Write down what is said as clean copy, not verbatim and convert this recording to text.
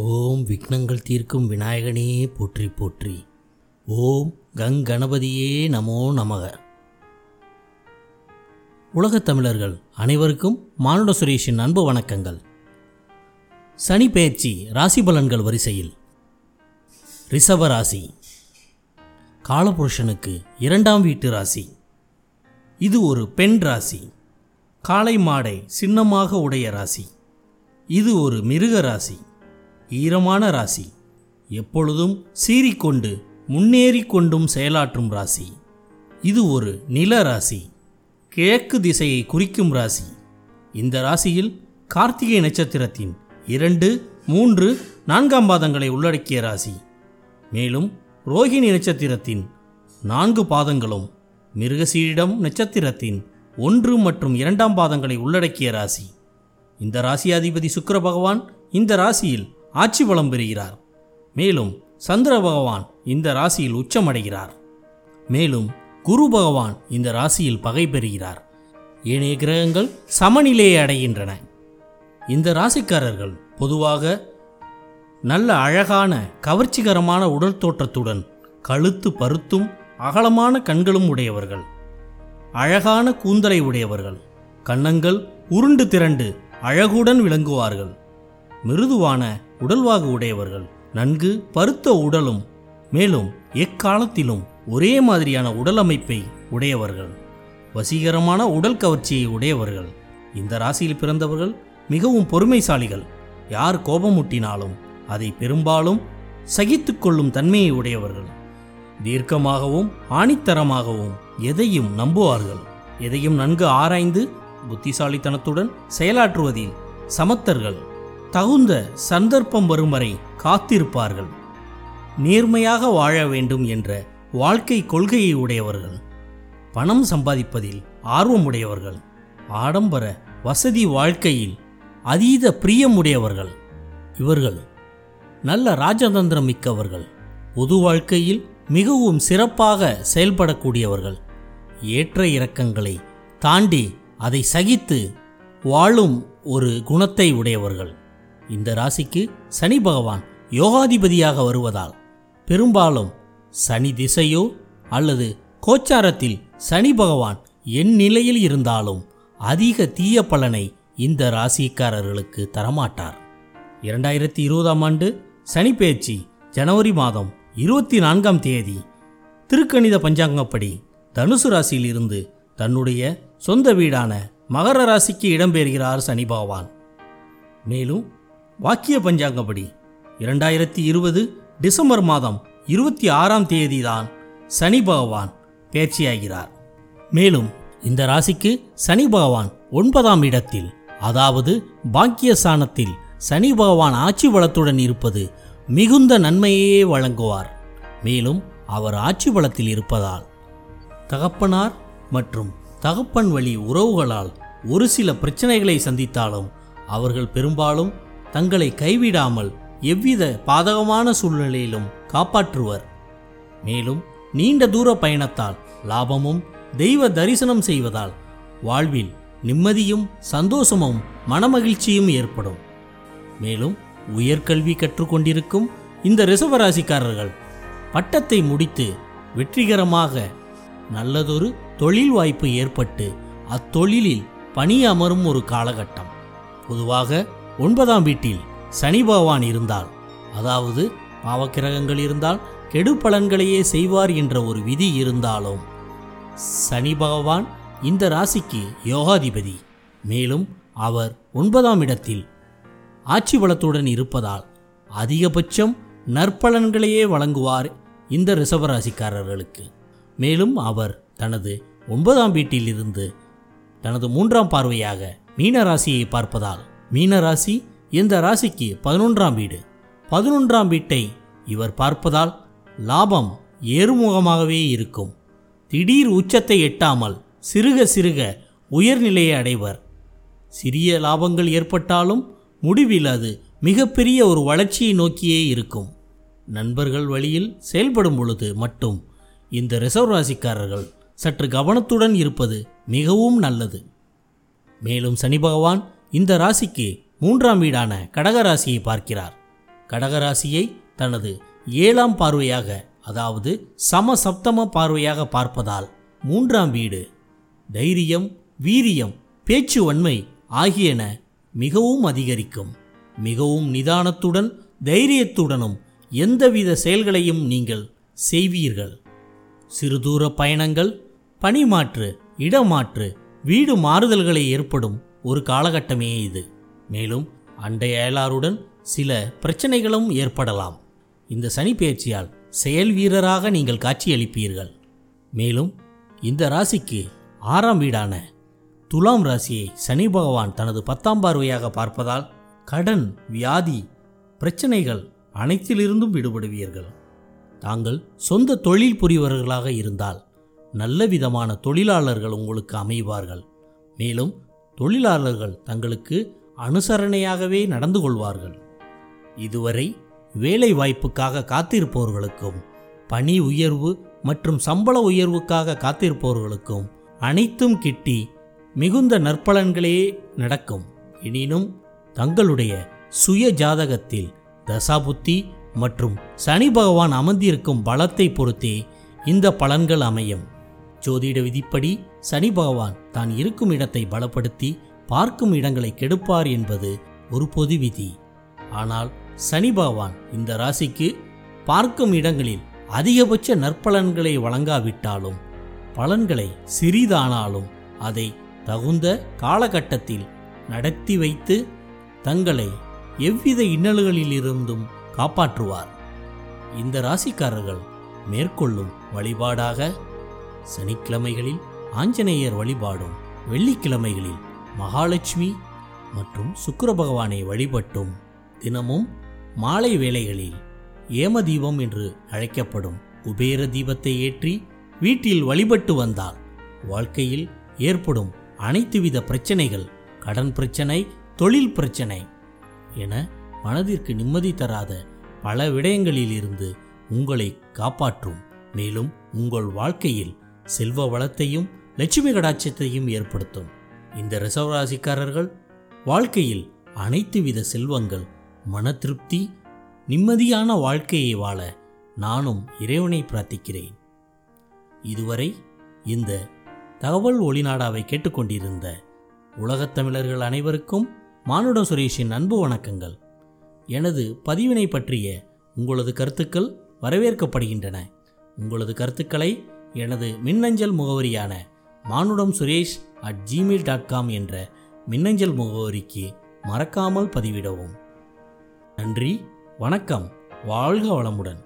ஓம் விக்னங்கள் தீர்க்கும் விநாயகனே போற்றி போற்றி. ஓம் கங்கணபதியே நமோ நமக. உலகத் தமிழர்கள் அனைவருக்கும் மானுட சுரேஷின் அன்பு வணக்கங்கள். சனி பெயர்ச்சி ராசி பலன்கள் வரிசையில் ரிஷப ராசி காலபுருஷனுக்கு 2ஆம் வீட்டு ராசி. இது ஒரு பெண் ராசி, காளை மாடை சின்னமாக உடைய ராசி. இது ஒரு மிருக ராசி, ஈரமான ராசி, எப்பொழுதும் சீறிக்கொண்டு முன்னேறி கொண்டும் செயலாற்றும் ராசி. இது ஒரு நில ராசி, கிழக்கு திசையை குறிக்கும் ராசி. இந்த ராசியில் கார்த்திகை நட்சத்திரத்தின் 2, 3, 4 பாதங்களை உள்ளடக்கிய ராசி. மேலும் ரோஹிணி நட்சத்திரத்தின் 4 பாதங்களும் மிருகசீரிடம் நட்சத்திரத்தின் 1 மற்றும் 2 பாதங்களை உள்ளடக்கிய ராசி. இந்த ராசியாதிபதி சுக்கிர பகவான் இந்த ராசியில் ஆட்சி பலம் பெறுகிறார். மேலும் சந்திர பகவான் இந்த ராசியில் உச்சமடைகிறார். மேலும் குரு பகவான் இந்த ராசியில் பகை பெறுகிறார். ஏனைய கிரகங்கள் சமநிலையை அடைகின்றன. இந்த ராசிக்காரர்கள் பொதுவாக நல்ல அழகான கவர்ச்சிகரமான உடல் தோற்றத்துடன் கழுத்து பருத்தும் அகலமான கண்களும் உடையவர்கள், அழகான கூந்தலை உடையவர்கள், கன்னங்கள் உருண்டு திரண்டு அழகுடன் விளங்குவார்கள். மிருதுவான உடல்வாகு உடையவர்கள், நன்கு பருத்த உடலும், மேலும் எக்காலத்திலும் ஒரே மாதிரியான உடல் அமைப்பை உடையவர்கள், வசீகரமான உடல் கவர்ச்சியை உடையவர்கள். இந்த ராசியில் பிறந்தவர்கள் மிகவும் பொறுமைசாலிகள். யார் கோபமூட்டினாலும் அதை பெரும்பாலும் சகித்து கொள்ளும் தன்மையை உடையவர்கள். தீர்க்கமாகவும் ஆணித்தரமாகவும் எதையும் நம்புவார்கள். எதையும் நன்கு ஆராய்ந்து புத்திசாலித்தனத்துடன் செயலாற்றுவதில் சமத்தர்கள். தகுந்த சந்தர்ப்பம் வரும் வரை காத்திருப்பார்கள். நேர்மையாக வாழ வேண்டும் என்ற வாழ்க்கை கொள்கையை உடையவர்கள். பணம் சம்பாதிப்பதில் ஆர்வமுடையவர்கள். ஆடம்பர வசதி வாழ்க்கையில் அதீத பிரியமுடையவர்கள். இவர்கள் நல்ல ராஜதந்திரம் மிக்கவர்கள். பொது வாழ்க்கையில் மிகவும் சிறப்பாக செயல்படக்கூடியவர்கள். ஏற்ற இறக்கங்களை தாண்டி அதை சகித்து வாழும் ஒரு குணத்தை உடையவர்கள். இந்த ராசிக்கு சனி பகவான் யோகாதிபதியாக வருவதால் பெரும்பாலும் சனி திசையோ அல்லது கோச்சாரத்தில் சனி பகவான் என் நிலையில் இருந்தாலும் அதிக தீய பலனை இந்த ராசிக்காரர்களுக்கு தரமாட்டார். 2020 ஆண்டு சனி பெயர்ச்சி ஜனவரி மாதம் 24ஆம் தேதி திருக்கணித பஞ்சாங்கப்படி தனுசு ராசியில் இருந்து தன்னுடைய சொந்த வீடான மகர ராசிக்கு இடம்பெறுகிறார் சனி பகவான். மேலும் வாக்கிய பஞ்சாங்கப்படி 2020 டிசம்பர் மாதம் 26ஆம் தேதி தான் சனி பகவான் பெயர்ச்சியாகிறார். மேலும் இந்த ராசிக்கு சனி பகவான் 9ஆம் இடத்தில், அதாவது பாக்கியஸ்தானத்தில் சனி பகவான் ஆட்சி பலத்துடன் இருப்பது மிகுந்த நன்மையே வழங்குவார். மேலும் அவர் ஆட்சி பலத்தில் இருப்பதால் தகப்பனார் மற்றும் தகப்பன் வழி உறவுகளால் ஒரு சில பிரச்சனைகளை சந்தித்தாலும் அவர்கள் பெரும்பாலும் தங்களை கைவிடாமல் எவ்வித பாதகமான சூழ்நிலையிலும் காப்பாற்றுவர். மேலும் நீண்ட தூர பயணத்தால் லாபமும் தெய்வ தரிசனம் செய்வதால் வாழ்வில் நிம்மதியும் சந்தோஷமும் மனமகிழ்ச்சியும் ஏற்படும். மேலும் உயர்கல்வி கற்றுக்கொண்டிருக்கும் இந்த ரிஷப ராசிக்காரர்கள் பட்டத்தை முடித்து வெற்றிகரமாக நல்லதொரு தொழில் வாய்ப்பு ஏற்பட்டு அத்தொழிலில் பணியமரும் ஒரு காலகட்டம். பொதுவாக 9ஆம் வீட்டில் சனி பகவான் இருந்தால், அதாவது பாவக்கிரகங்கள் இருந்தால் கெடு பலன்களையே செய்வார் என்ற ஒரு விதி இருந்தாலும், சனி பகவான் இந்த ராசிக்கு யோகாதிபதி. மேலும் அவர் 9ஆம் இடத்தில் ஆட்சி பலத்துடன் இருப்பதால் அதிகபட்சம் நற்பலன்களையே வழங்குவார் இந்த ரிஷப ராசிக்காரர்களுக்கு. மேலும் அவர் தனது 9ஆம் வீட்டில் இருந்து தனது 3ஆம் பார்வையாக மீனராசியை பார்ப்பதால், மீனராசி இந்த ராசிக்கு 11ஆம் வீடு. 11ஆம் வீட்டை இவர் பார்ப்பதால் லாபம் ஏறுமுகமாகவே இருக்கும். திடீர் உச்சத்தை எட்டாமல் சிறுக சிறுக உயர்நிலையை அடைவர். சிறிய லாபங்கள் ஏற்பட்டாலும் முடிவில் அது மிகப்பெரிய ஒரு வளர்ச்சியை நோக்கியே இருக்கும். நண்பர்கள் வழியில் செயல்படும் பொழுது மட்டும் இந்த ரிஷப ராசிக்காரர்கள் சற்று கவனத்துடன் இருப்பது மிகவும் நல்லது. மேலும் சனி பகவான் இந்த ராசிக்கு 3ஆம் வீடான கடகராசியை பார்க்கிறார். கடகராசியை தனது 7ஆம் பார்வையாக, அதாவது சமசப்தம பார்வையாக பார்ப்பதால் 3ஆம் வீடு தைரியம், வீரியம், பேச்சு வன்மை ஆகியன மிகவும் அதிகரிக்கும். மிகவும் நிதானத்துடன் தைரியத்துடனும் எந்தவித செயல்களையும் நீங்கள் செய்வீர்கள். சிறுதூர பயணங்கள், பணிமாற்று, இடமாற்று, வீடு மாறுதல்களை ஏற்படும் ஒரு காலகட்டமே இது. மேலும் அண்டைய அயலாருடன் சில பிரச்சனைகளும் ஏற்படலாம். இந்த சனி பயிற்சியால் செயல் வீரராக நீங்கள் காட்சியளிப்பீர்கள். மேலும் இந்த ராசிக்கு 6ஆம் வீடான துலாம் ராசியை சனி பகவான் தனது 10ஆம் பார்வையாக பார்ப்பதால் கடன், வியாதி, பிரச்சனைகள் அனைத்திலிருந்தும் விடுபடுவீர்கள். தாங்கள் சொந்த தொழில் புரிவர்களாக இருந்தால் நல்ல விதமான தொழிலாளர்கள் உங்களுக்கு அமைவார்கள். மேலும் தொழிலாளர்கள் தங்களுக்கு அனுசரணையாகவே நடந்து கொள்வார்கள். இதுவரை வேலை வாய்ப்புக்காக காத்திருப்பவர்களுக்கும், பணி உயர்வு மற்றும் சம்பள உயர்வுக்காக காத்திருப்பவர்களுக்கும் அனைத்தும் கிட்டி மிகுந்த நற்பலன்களே நடக்கும். எனினும் தங்களுடைய சுய ஜாதகத்தில் தசாபுத்தி மற்றும் சனி பகவான் அமர்ந்திருக்கும் பலத்தை பொறுத்தே இந்த பலன்கள் அமையும். ஜோதிட விதிப்படி சனி பகவான் தான் இருக்கும் இடத்தை பலப்படுத்தி பார்க்கும் இடங்களை கெடுப்பார் என்பது ஒரு பொது விதி. ஆனால் சனி பகவான் இந்த ராசிக்கு பார்க்கும் இடங்களில் அதிகபட்ச நற்பலன்களை வழங்காவிட்டாலும், பலன்களை சிறிதானாலும் அதை தகுந்த காலகட்டத்தில் நடத்தி வைத்து தங்களை எவ்வித இன்னல்களிலிருந்தும் காப்பாற்றுவார். இந்த ராசிக்காரர்கள் மேற்கொள்ளும் வழிபாடாக சனிக்கிழமைகளில் ஆஞ்சநேயர் வழிபாடும், வெள்ளிக்கிழமைகளில் மகாலட்சுமி மற்றும் சுக்கிர பகவானை வழிபட்டும், தினமும் மாலை வேளைகளில் ஏமதீபம் என்று அழைக்கப்படும் குபேர தீபத்தை ஏற்றி வீட்டில் வழிபட்டு வந்தால் வாழ்க்கையில் ஏற்படும் அனைத்துவித பிரச்சனைகள், கடன் பிரச்சனை, தொழில் பிரச்சனை என மனதிற்கு நிம்மதி தராத பல விடயங்களிலிருந்து உங்களை காப்பாற்றும். மேலும் உங்கள் வாழ்க்கையில் செல்வ வளத்தையும் லட்சுமி கடாட்சத்தையும் ஏற்படுத்தும். இந்த ரிசர்வ் ராசிக்காரர்கள் வாழ்க்கையில் அனைத்து வித செல்வங்கள், மன திருப்தி, நிம்மதியான வாழ்க்கையை வாழ நானும் இறைவனை பிரார்த்திக்கிறேன். இதுவரை இந்த தகவல் ஒளிநாடாவை கேட்டுக்கொண்டிருந்த உலகத் தமிழர்கள் அனைவருக்கும் மானுட சுரேஷின் அன்பு வணக்கங்கள். எனது பதிவினை பற்றிய உங்களது கருத்துக்கள் வரவேற்கப்படுகின்றன. உங்களது கருத்துக்களை எனது மின்னஞ்சல் முகவரியான manudamsuresh@gmail.com என்ற மின்னஞ்சல் முகவரிக்கு மறக்காமல் பதிவிடவும். நன்றி, வணக்கம், வாழ்க வளமுடன்.